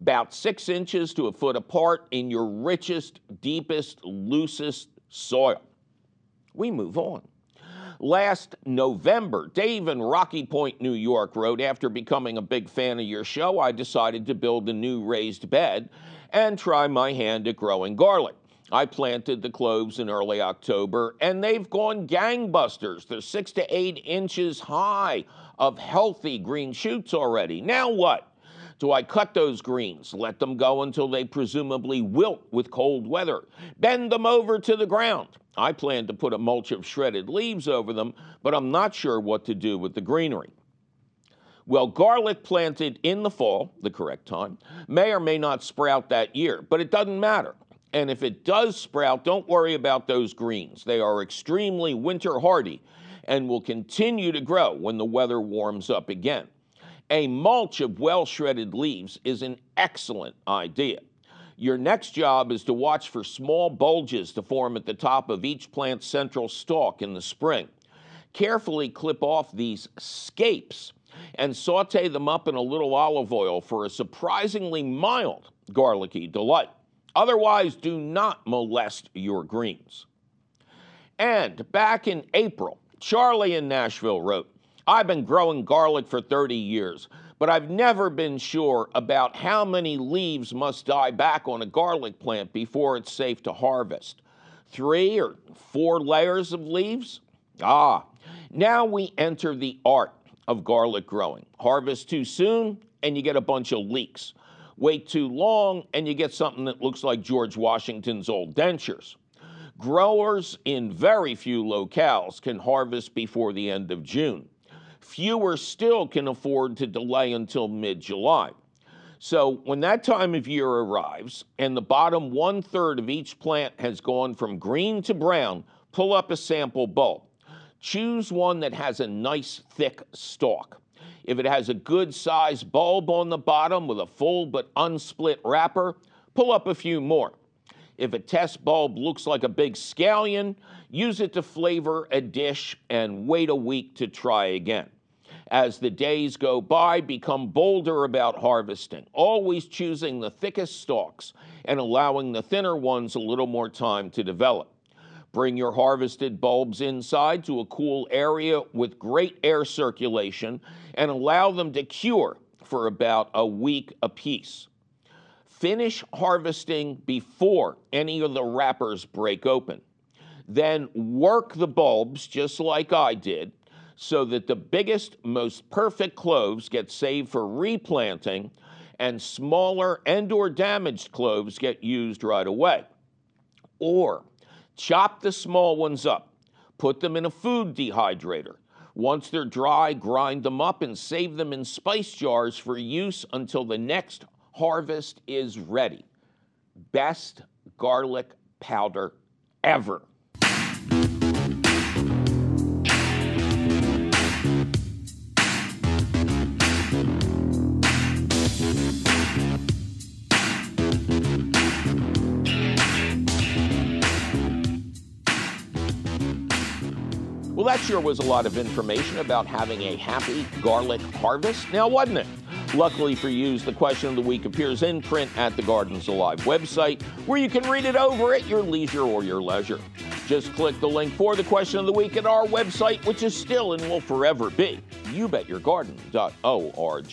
About six inches to a foot apart in your richest, deepest, loosest soil. We move on. Last November, Dave in Rocky Point, New York wrote, after becoming a big fan of your show, I decided to build a new raised bed and try my hand at growing garlic. I planted the cloves in early October, and they've gone gangbusters. They're six to eight inches high of healthy green shoots already. Now what? Do I cut those greens, let them go until they presumably wilt with cold weather, bend them over to the ground? I plan to put a mulch of shredded leaves over them, but I'm not sure what to do with the greenery. Well, garlic planted in the fall, the correct time, may or may not sprout that year, but it doesn't matter. And if it does sprout, don't worry about those greens. They are extremely winter hardy and will continue to grow when the weather warms up again. A mulch of well-shredded leaves is an excellent idea. Your next job is to watch for small bulges to form at the top of each plant's central stalk in the spring. Carefully clip off these scapes and saute them up in a little olive oil for a surprisingly mild garlicky delight. Otherwise, do not molest your greens. And back in April, Charlie in Nashville wrote, I've been growing garlic for thirty years. But I've never been sure about how many leaves must die back on a garlic plant before it's safe to harvest. Three or four layers of leaves? Ah, now we enter the art of garlic growing. Harvest too soon and you get a bunch of leeks. Wait too long and you get something that looks like George Washington's old dentures. Growers in very few locales can harvest before the end of June. Fewer still can afford to delay until mid-July. So when that time of year arrives and the bottom one-third of each plant has gone from green to brown, pull up a sample bulb. Choose one that has a nice thick stalk. If it has a good size bulb on the bottom with a full but unsplit wrapper, pull up a few more. If a test bulb looks like a big scallion, use it to flavor a dish and wait a week to try again. As the days go by, become bolder about harvesting, always choosing the thickest stalks and allowing the thinner ones a little more time to develop. Bring your harvested bulbs inside to a cool area with great air circulation and allow them to cure for about a week apiece. Finish harvesting before any of the wrappers break open. Then work the bulbs just like I did so that the biggest, most perfect cloves get saved for replanting and smaller and or damaged cloves get used right away. Or chop the small ones up, put them in a food dehydrator. Once they're dry, grind them up and save them in spice jars for use until the next harvest is ready. Best garlic powder ever. Well, that sure was a lot of information about having a happy garlic harvest, now wasn't it? Luckily for you, the question of the week appears in print at the Gardens Alive website, where you can read it over at your leisure or your leisure. Just click the link for the question of the week at our website, which is still and will forever be you bet your garden dot org.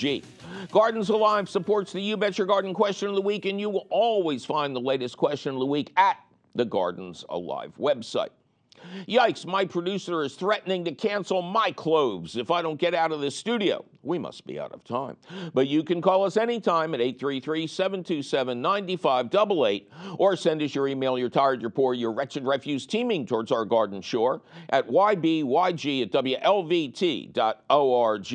Gardens Alive supports the You Bet Your Garden question of the week, and you will always find the latest question of the week at the Gardens Alive website. Yikes, my producer is threatening to cancel my cloves if I don't get out of the studio. We must be out of time. But you can call us anytime at eight three three, seven two seven, nine five eight eight or send us your email, your tired, your poor, your wretched refuse teeming towards our garden shore at y b y g at w l v t dot org.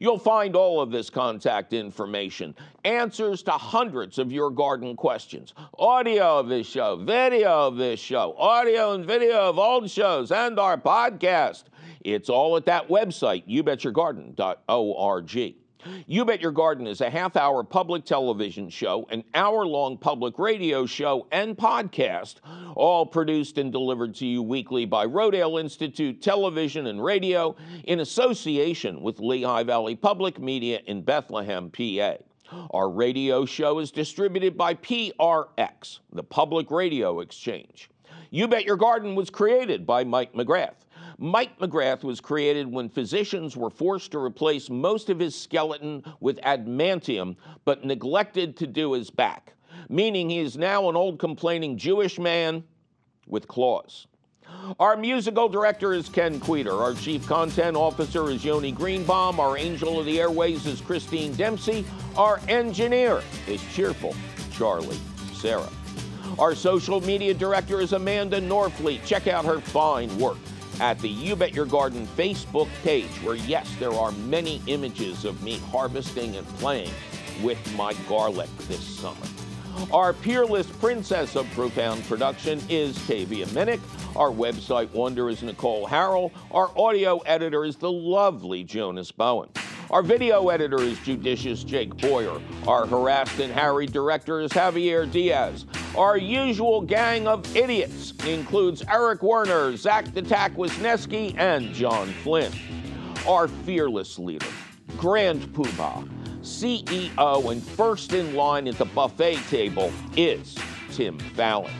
You'll find all of this contact information, answers to hundreds of your garden questions, audio of this show, video of this show, audio and video of all old shows and our podcast. It's all at that website, you bet your garden dot org. You Bet Your Garden is a half-hour public television show, an hour-long public radio show, and podcast, all produced and delivered to you weekly by Rodale Institute Television and Radio in association with Lehigh Valley Public Media in Bethlehem, P A. Our radio show is distributed by P R X, the Public Radio Exchange. You Bet Your Garden was created by Mike McGrath. Mike McGrath was created when physicians were forced to replace most of his skeleton with adamantium, but neglected to do his back, meaning he is now an old complaining Jewish man with claws. Our musical director is Ken Queter. Our chief content officer is Yoni Greenbaum. Our angel of the airways is Christine Dempsey. Our engineer is cheerful Charlie Sarah. Our social media director is Amanda Norfleet. Check out her fine work at the You Bet Your Garden Facebook page, where, yes, there are many images of me harvesting and playing with my garlic this summer. Our peerless princess of profound production is Tavia Minnick. Our website wonder is Nicole Harrell. Our audio editor is the lovely Jonas Bowen. Our video editor is judicious Jake Boyer. Our harassed and harried director is Javier Diaz. Our usual gang of idiots includes Eric Werner, Zach the Tack Wisniewski, and John Flynn. Our fearless leader, Grand Poobah, C E O and first in line at the buffet table, is Tim Fallon.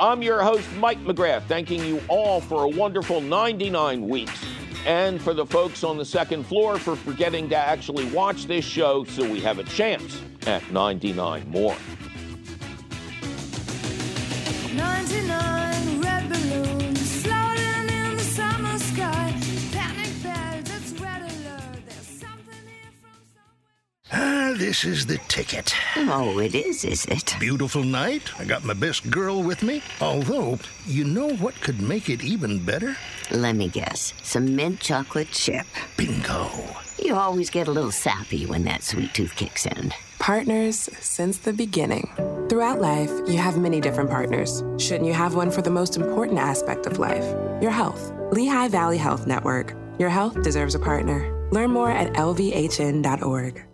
I'm your host, Mike McGrath, thanking you all for a wonderful ninety-nine weeks. And for the folks on the second floor for forgetting to actually watch this show so we have a chance at ninety-nine more. ninety-nine red balloons floating in the summer sky. Panic bells, it's red alert. There's something here from somewhere. Ah, this is the ticket. Oh, it is, is it? Beautiful night. I got my best girl with me. Although, you know what could make it even better? Let me guess. Some mint chocolate chip. Bingo. You always get a little sappy when that sweet tooth kicks in. Partners since the beginning. Throughout life, you have many different partners. Shouldn't you have one for the most important aspect of life? Your health. Lehigh Valley Health Network. Your health deserves a partner. Learn more at l v h n dot org.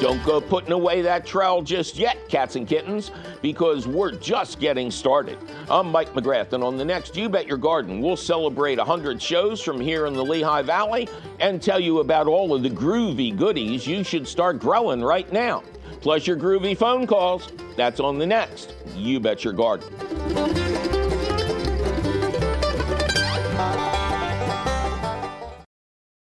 Don't go putting away that trowel just yet, cats and kittens, because we're just getting started. I'm Mike McGrath, and on the next You Bet Your Garden, we'll celebrate one hundred shows from here in the Lehigh Valley and tell you about all of the groovy goodies you should start growing right now. Plus your groovy phone calls. That's on the next You Bet Your Garden.